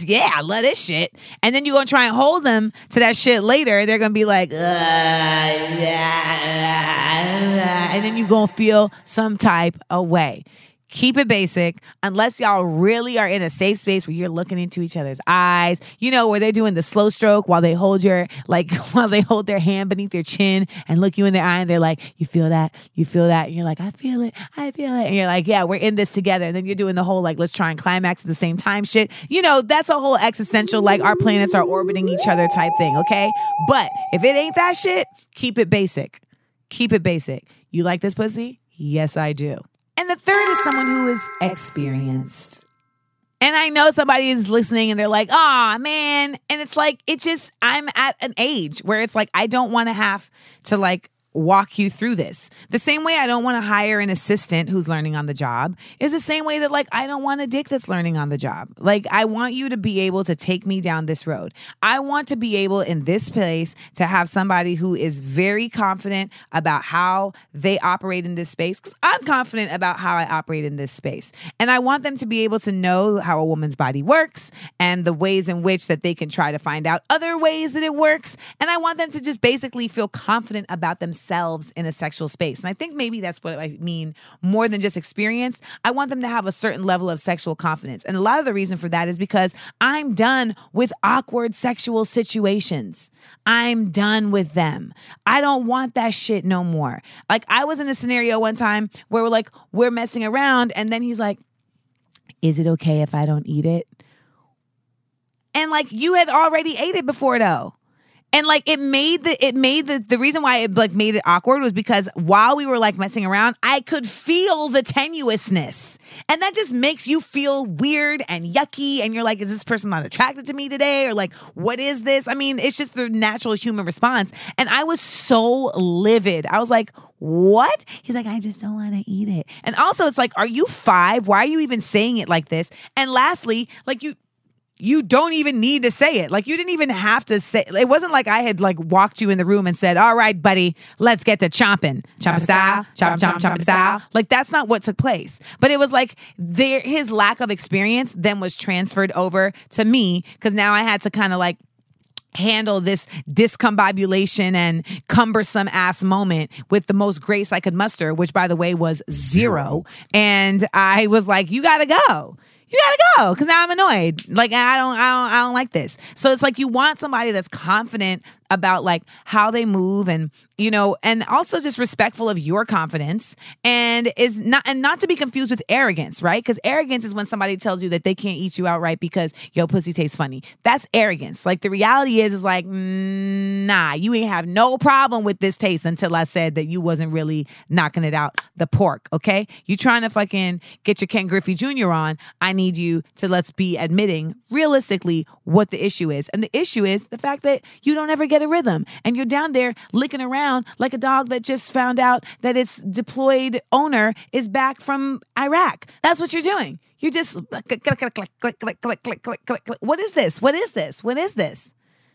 yeah, I love this shit. And then you're going to try and hold them to that shit later. They're going to be like, yeah. And then you're going to feel some type of way. Keep it basic, unless y'all really are in a safe space where you're looking into each other's eyes, you know, where they're doing the slow stroke while they hold their hand beneath your chin and look you in the eye and they're like, you feel that. And you're like, I feel it. And you're like, yeah, we're in this together. And then you're doing the whole, like, let's try and climax at the same time shit. You know, that's a whole existential, like, our planets are orbiting each other type thing. Okay. But if it ain't that shit, keep it basic. You like this pussy? Yes, I do. And the third is someone who is experienced. And I know somebody is listening and they're like, "Aw, man." And it's like, I'm at an age where it's like, I don't want to have to like walk you through this. The same way I don't want to hire an assistant who's learning on the job is the same way that, like, I don't want a dick that's learning on the job. Like, I want you to be able to take me down this road. I want to be able in this place to have somebody who is very confident about how they operate in this space, because I'm confident about how I operate in this space. And I want them to be able to know how a woman's body works and the ways in which that they can try to find out other ways that it works. And I want them to just basically feel confident about themselves in a sexual space. And I think maybe that's what I mean more than just experience. I want them to have a certain level of sexual confidence. And a lot of the reason for that is because I'm done with awkward sexual situations. I'm done with them. I don't want that shit no more. Like, I was in a scenario one time where we're messing around, and then he's like, "Is it okay if I don't eat it?" And you had already ate it before though. And it made the reason why it made it awkward was because while we were messing around, I could feel the tenuousness. And that just makes you feel weird and yucky. And you're like, is this person not attracted to me today? Or what is this? I mean, it's just the natural human response. And I was so livid. I was like, what? He's like, I just don't want to eat it. And also it's like, are you five? Why are you even saying it like this? And lastly, you don't even need to say it. You didn't even have to say it. It wasn't like I had walked you in the room and said, all right, buddy, let's get to chomping. Chomping style, chomp style. That's not what took place. But it was his lack of experience then was transferred over to me, because now I had to kind of handle this discombobulation and cumbersome ass moment with the most grace I could muster, which by the way was zero. And I was like, you gotta go, because now I'm annoyed. I don't like this. So it's you want somebody that's confident about how they move, and and also just respectful of your confidence, and not to be confused with arrogance, right? Because arrogance is when somebody tells you that they can't eat you outright because your pussy tastes funny. That's arrogance. The reality is nah, you ain't have no problem with this taste until I said that you wasn't really knocking it out the pork. Okay, you trying to fucking get your Ken Griffey Jr. on? I need you to let's be admitting realistically what the issue is, and the issue is the fact that you don't ever get a rhythm, and you're down there licking around like a dog that just found out that its deployed owner is back from Iraq. That's what you're doing. You're just click, click, click, click, click, click, click, click, click. What is this? What is this? What is this?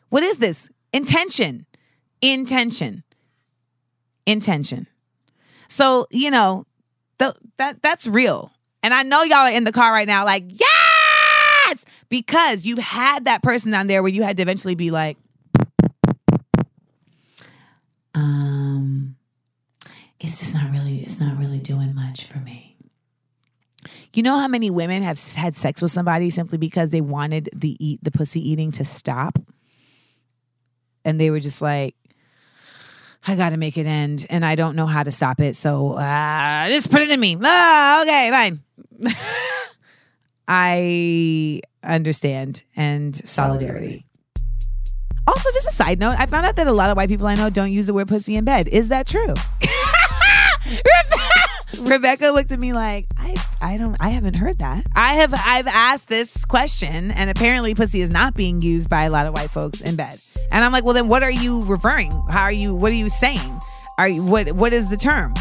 What is this? Intention. Intention. Intention. So, that's real. And I know y'all are in the car right now yes! Because you had that person down there where you had to eventually be like, it's just not really doing much for me. You know how many women have had sex with somebody simply because they wanted the pussy eating to stop? And they were just like, I gotta make it end, and I don't know how to stop it, so just put it in me. Okay, fine. I understand, and solidarity. Also, just a side note, I found out that a lot of white people I know don't use the word pussy in bed. Is that true? Rebecca looked at me like, I haven't heard that. I've asked this question, and apparently pussy is not being used by a lot of white folks in bed. And I'm like, well, then what are you referring? What are you saying? What is the term?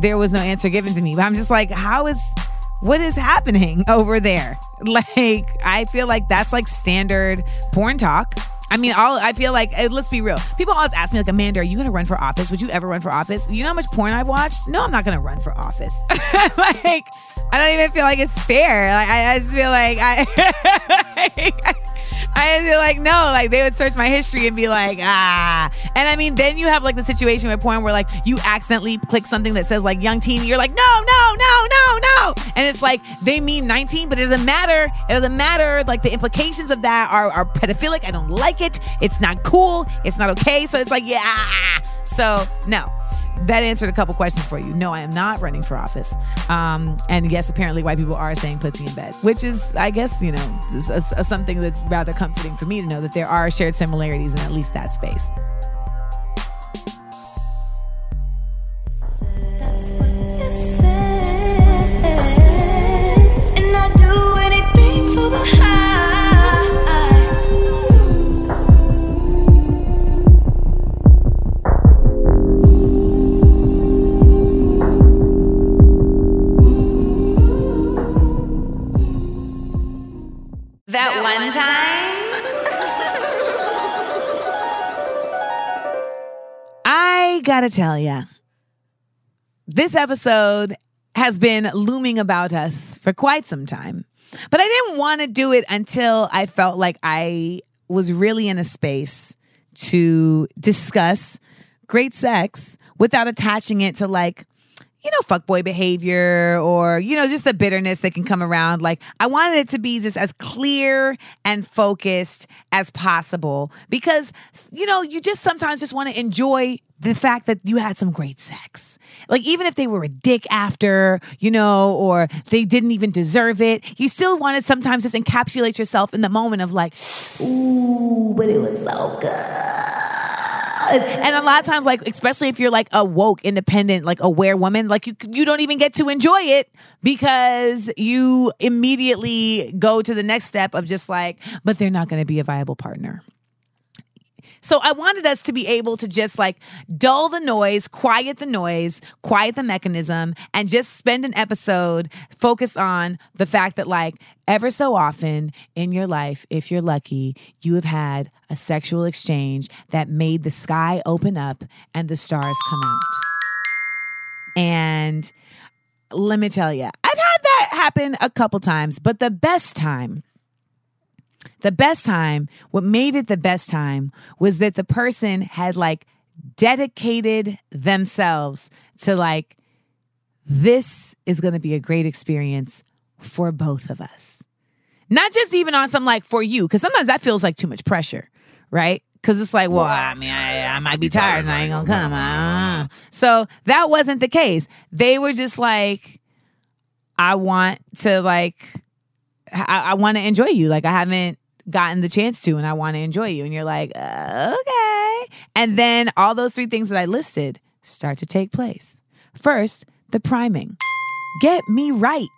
There was no answer given to me. But I'm just like, what is happening over there? I feel like that's standard porn talk. I mean, I feel like, let's be real. People always ask me, Amanda, are you going to run for office? Would you ever run for office? You know how much porn I've watched? No, I'm not going to run for office. I don't even feel like it's fair. I just feel like, I feel like, no, they would search my history and be like, ah. And I mean, then you have the situation with porn where you accidentally click something that says young teen. You're like, no. And it's they mean 19, but it doesn't matter. It doesn't matter. The implications of that are pedophilic. I don't like it. It's not cool. It's not okay. So it's yeah. So no. That answered a couple questions for you. No, I am not running for office. And yes, apparently white people are saying pussy in bed, which is, I guess, something that's rather comforting for me to know that there are shared similarities in at least that space. And I do anything for the high. gotta tell ya, this episode has been looming about us for quite some time. But I didn't want to do it until I felt like I was really in a space to discuss great sex without attaching it to, like, you know, fuckboy behavior or, you know, just the bitterness that can come around. Like, I wanted it to be just as clear and focused as possible because, you know, you just sometimes just want to enjoy the fact that you had some great sex. Like, even if they were a dick after, you know, or they didn't even deserve it, you still want to sometimes just encapsulate yourself in the moment of, like, ooh, but it was so good. And a lot of times, like, especially if you're, like, a woke, independent, like, aware woman, like, you don't even get to enjoy it because you immediately go to the next step of just, like, but they're not going to be a viable partner. So I wanted us to be able to just, like, dull the noise, quiet the mechanism, and just spend an episode focused on the fact that, like, ever so often in your life, if you're lucky, you have had a sexual exchange that made the sky open up and the stars come out. And let me tell you, I've had that happen a couple times, but the best time, what made it the best time was that the person had, like, dedicated themselves to, like, this is going to be a great experience for both of us. Not just even on some, like, for you, because sometimes that feels like too much pressure, right? Because it's like, well, I mean, I might be tired and I ain't going to come. So that wasn't the case. They were just like, I want to enjoy you. Like, I haven't gotten the chance to, and I want to enjoy you. And you're like, okay. And then all those three things that I listed start to take place. First, the priming. Get me right.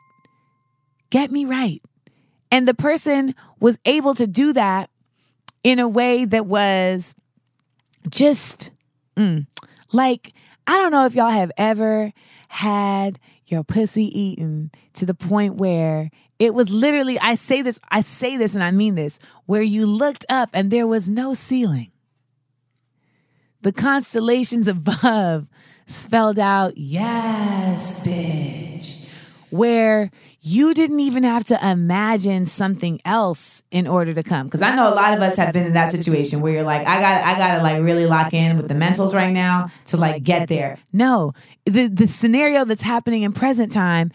And the person was able to do that in a way that was just like, I don't know if y'all have ever had your pussy eaten to the point where it was literally, I say this and I mean this, where you looked up and there was no ceiling. The constellations above spelled out, yes, bitch. Where you didn't even have to imagine something else in order to come. Because I know a lot of us have been in that situation where you're like, I gotta like really lock in with the mentals right now to, like, get there. No, the scenario that's happening in present time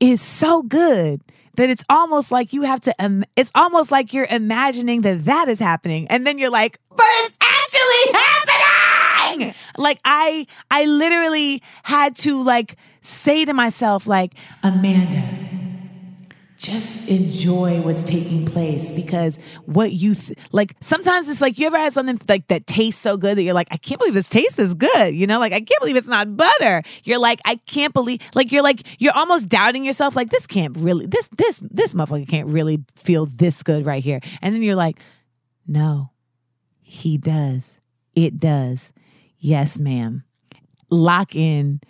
is so good that it's almost like you have to, it's almost like you're imagining that is happening. And then you're like, but it's actually happening. Like, I literally had to, like, say to myself, like, Amanda, just enjoy what's taking place, because what you like, sometimes it's like, you ever had something like that tastes so good that you're like, I can't believe this tastes as good. You know, like, I can't believe it's not butter. You're like, I can't believe, like, you're almost doubting yourself. Like, this can't really, this motherfucker can't really feel this good right here. And then you're like, no, he does. It does. Yes, ma'am. Lock in.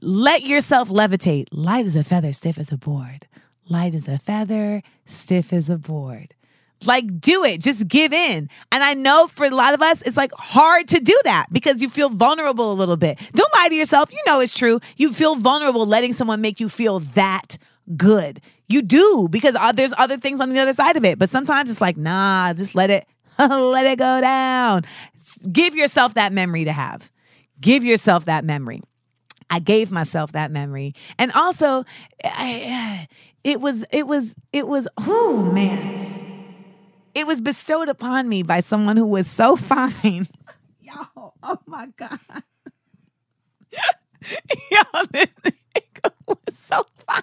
Let yourself levitate. Light as a feather, stiff as a board. Light as a feather, stiff as a board. Like, do it. Just give in. And I know for a lot of us, it's, like, hard to do that because you feel vulnerable a little bit. Don't lie to yourself. You know it's true. You feel vulnerable letting someone make you feel that good. You do, because there's other things on the other side of it. But sometimes it's like, nah, just let it go down. Give yourself that memory to have. Give yourself that memory. I gave myself that memory. And also, It was, oh man, it was bestowed upon me by someone who was so fine. Y'all, oh my God. Y'all, this nigga was so fine.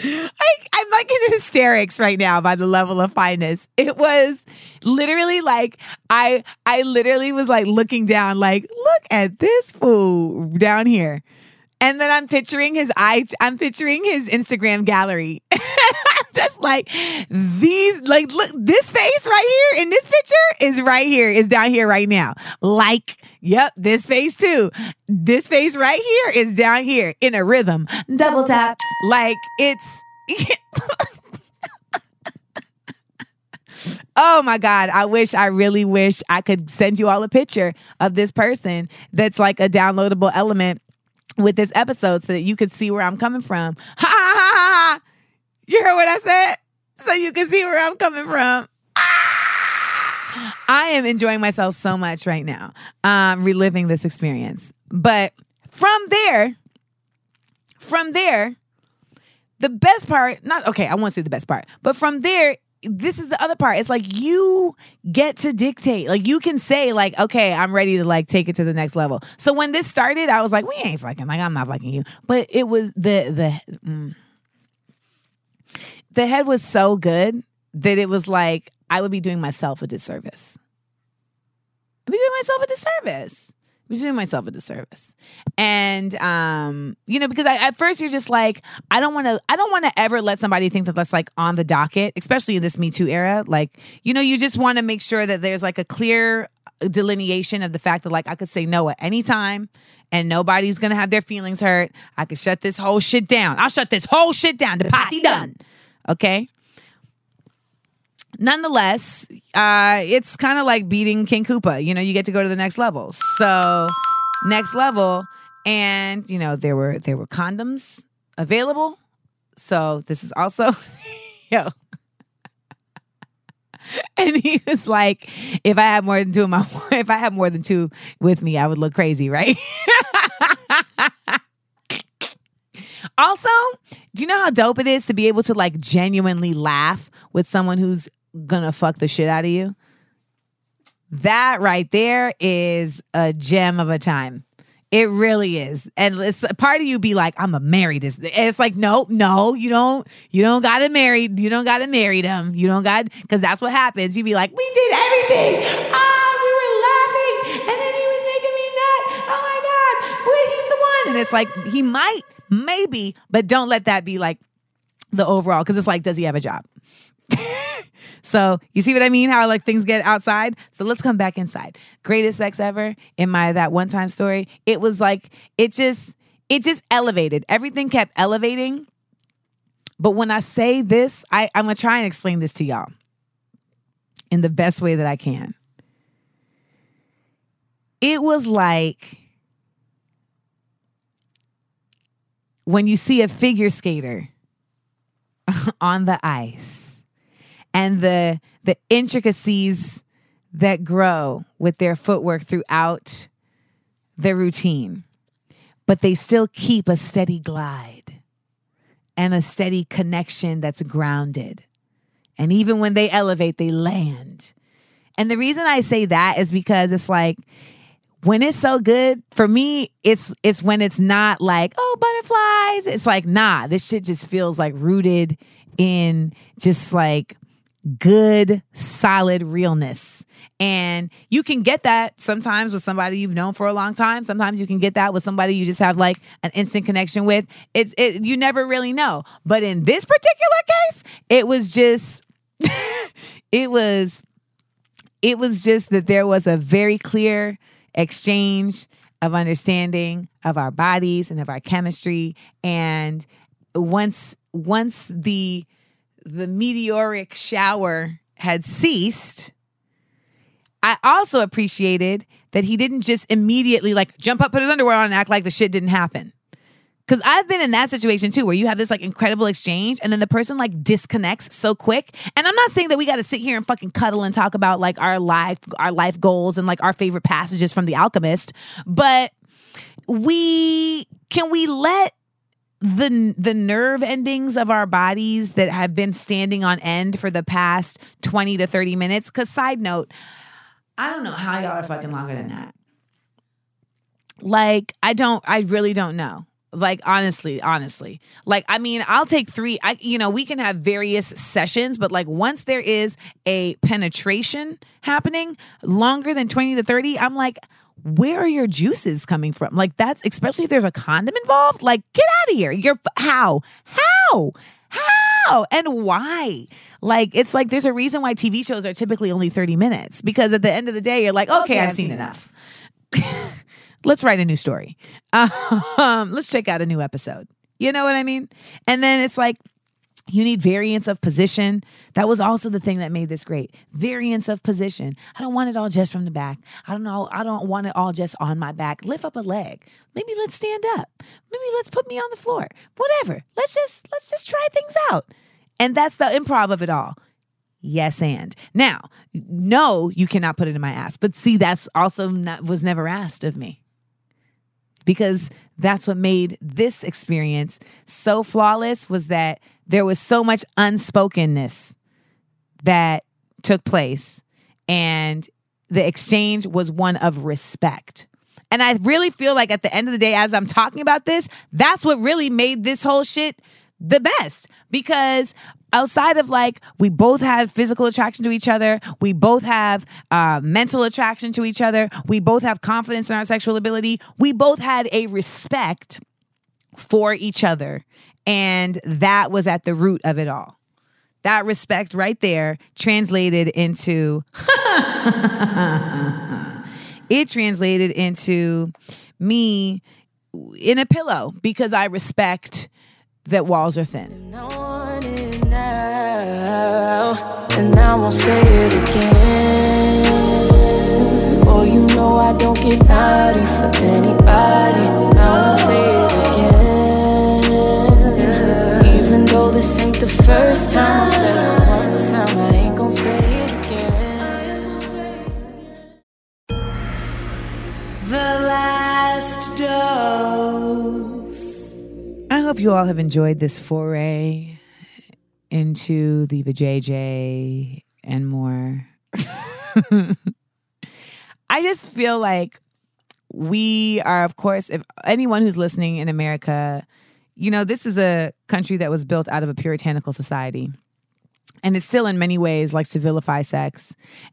I'm like in hysterics right now by the level of fineness. It was literally like, I literally was like looking down, like, look at this fool down here. And then I'm picturing his Instagram gallery. I'm just like, these, like, look, this face right here in this picture is right here, is down here right now. Like, yep, this face too. This face right here is down here in a rhythm. Double tap. Like, it's... Oh my God. I really wish I could send you all a picture of this person that's like a downloadable element with this episode so that you could see where I'm coming from. Ha ha ha ha. You heard what I said? So you can see where I'm coming from. Ah! I am enjoying myself so much right now, reliving this experience. But from there, the best part, I won't say the best part, but from there, this is the other part. It's like you get to dictate. Like you can say like, okay, I'm ready to like take it to the next level. So when this started, I was like, we ain't fucking, like I'm not fucking you. But it was the head was so good that it was like, I would be doing myself a disservice. I'd be doing myself a disservice. And, because at first you're just like, I don't want to ever let somebody think that that's like on the docket, especially in this Me Too era. Like, you just want to make sure that there's like a clear delineation of the fact that like I could say no at any time and nobody's going to have their feelings hurt. I could shut this whole shit down. I'll shut this whole shit down. The potty done. Okay. Nonetheless, it's kind of like beating King Koopa. You get to go to the next level. So, next level, and there were condoms available. So this is also, yo. And he was like, if I had more than two with me, I would look crazy, right? Also, do you know how dope it is to be able to like genuinely laugh with someone who's gonna fuck the shit out of you? That right there is a gem of a time. It really is. And it's a part of you be like, I'm gonna marry this. It's like, no, you don't gotta marry. You don't gotta marry them. You don't got, because that's what happens. You be like, we did everything. We were laughing, and then he was making me nut. Oh my God, he's the one. And it's like, he might, maybe, but don't let that be like the overall, because it's like, does he have a job? So you see what I mean? How like things get outside. So let's come back inside. Greatest sex ever in my that one time story. It was like it just elevated. Everything kept elevating. But when I say this, I'm gonna try and explain this to y'all in the best way that I can. It was like when you see a figure skater on the ice. And the intricacies that grow with their footwork throughout their routine. But they still keep a steady glide and a steady connection that's grounded. And even when they elevate, they land. And the reason I say that is because it's like, when it's so good, for me, it's when it's not like, oh, butterflies. It's like, nah, this shit just feels like rooted in just like, good, solid realness. And you can get that sometimes with somebody you've known for a long time. Sometimes you can get that with somebody you just have like an instant connection with. It you never really know. But in this particular case, it was just that there was a very clear exchange of understanding of our bodies and of our chemistry. And once the meteoric shower had ceased, I also appreciated that he didn't just immediately like jump up, put his underwear on and act like the shit didn't happen. Cause I've been in that situation too, where you have this like incredible exchange and then the person like disconnects so quick. And I'm not saying that we got to sit here and fucking cuddle and talk about like our life goals and like our favorite passages from The Alchemist. But can we let the nerve endings of our bodies that have been standing on end for the past 20 to 30 minutes. Cause side note, I don't know how y'all are fucking longer than that. Like, I really don't know. Like, honestly, like, I mean, I'll take three, we can have various sessions, but like once there is a penetration happening longer than 20 to 30, I'm like, where are your juices coming from? Like that's, especially if there's a condom involved, like get out of here. How and why? Like, it's like, there's a reason why TV shows are typically only 30 minutes because at the end of the day, you're like, okay I've seen enough. Let's write a new story. Let's check out a new episode. You know what I mean? And then it's like, You need variance of position. That was also the thing that made this great. Variance of position. I don't want it all just from the back. I don't want it all just on my back. Lift up a leg. Maybe let's stand up. Maybe let's put me on the floor. Whatever. Let's just try things out. And that's the improv of it all. Yes, and. Now, no, you cannot put it in my ass. But see, that's also was never asked of me. Because that's what made this experience so flawless, was that there was so much unspokenness that took place, and the exchange was one of respect. And I really feel like at the end of the day, as I'm talking about this, that's what really made this whole shit the best, because outside of like, we both have physical attraction to each other, we both have mental attraction to each other, we both have confidence in our sexual ability, we both had a respect for each other. And that was at the root of it all. That respect right there translated into, it translated into me in a pillow, because I respect that walls are thin. And I want it now, and I won't say it again. Boy, you know I don't get naughty for anybody. I won't say it again. This ain't the first time, one time I ain't gonna say it again. The last dose. I hope you all have enjoyed this foray into the vajayjay and more. I just feel like we are, of course, if anyone who's listening in America, you know, this is a country that was built out of a puritanical society, and it still in many ways likes to vilify sex,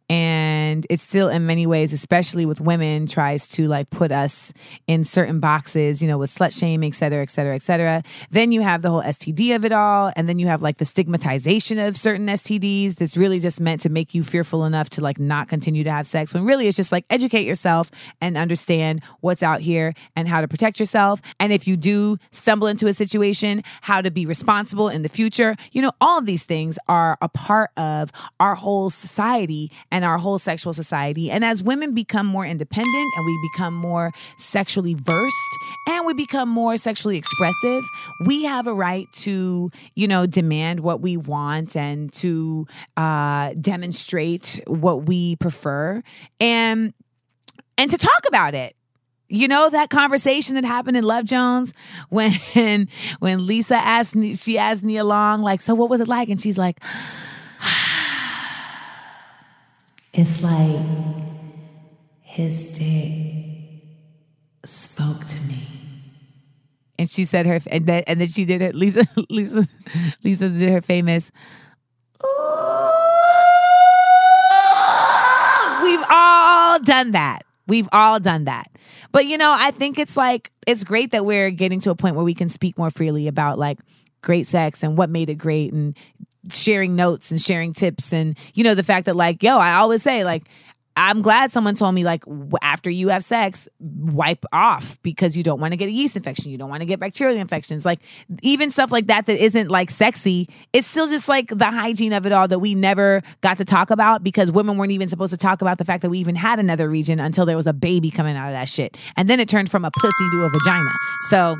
and it still in many ways, especially with women, tries to like put us in certain boxes, you know, with slut shaming, et cetera, et cetera, et cetera. Then you have the whole STD of it all, and then you have like the stigmatization of certain STDs that's really just meant to make you fearful enough to like not continue to have sex, when really it's just like educate yourself and understand what's out here and how to protect yourself, and if you do stumble into a situation, how to be responsible in the future. You know, all of these things are a part of our whole society and our whole sexual society. And as women become more independent and we become more sexually versed and we become more sexually expressive, we have a right to, you know, demand what we want and to demonstrate what we prefer and to talk about it. You know, that conversation that happened in Love Jones when Lisa asked Nia Long, like, so what was it like? And she's like, it's like his dick spoke to me. And she said her, and then she did it. Lisa did her famous. Ooh. We've all done that. We've all done that. But, you know, I think it's like, it's great that we're getting to a point where we can speak more freely about like great sex and what made it great and sharing notes and sharing tips. And, you know, the fact that like, yo, I always say like, I'm glad someone told me like, after you have sex, wipe off, because you don't want to get a yeast infection. You don't want to get bacterial infections. Like even stuff like that, that isn't like sexy. It's still just like the hygiene of it all that we never got to talk about, because women weren't even supposed to talk about the fact that we even had another region until there was a baby coming out of that shit. And then it turned from a pussy to a vagina. So,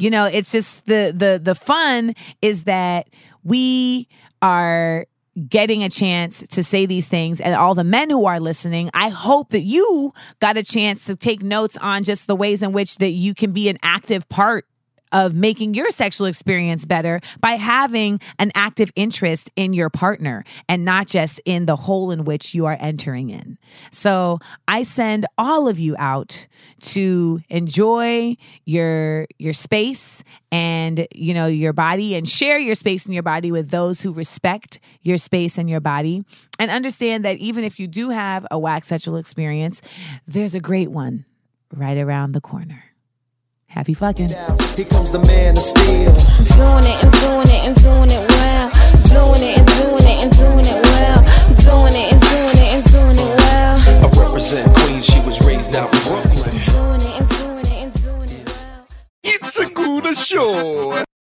you know, it's just the fun is that we are getting a chance to say these things. And all the men who are listening, I hope that you got a chance to take notes on just the ways in which that you can be an active part of making your sexual experience better by having an active interest in your partner and not just in the hole in which you are entering in. So I send all of you out to enjoy your space and, you know, your body, and share your space and your body with those who respect your space and your body, and understand that even if you do have a whack sexual experience, there's a great one right around the corner. Happy fucking. Here comes the man of steel. Doing it and doing it and doing it well. Doing it and doing it and doing it well. Doing it and doing it and doing it well. I represent Queens. She was raised out in Brooklyn. Doing it and doing it and doing it well. It's a good show.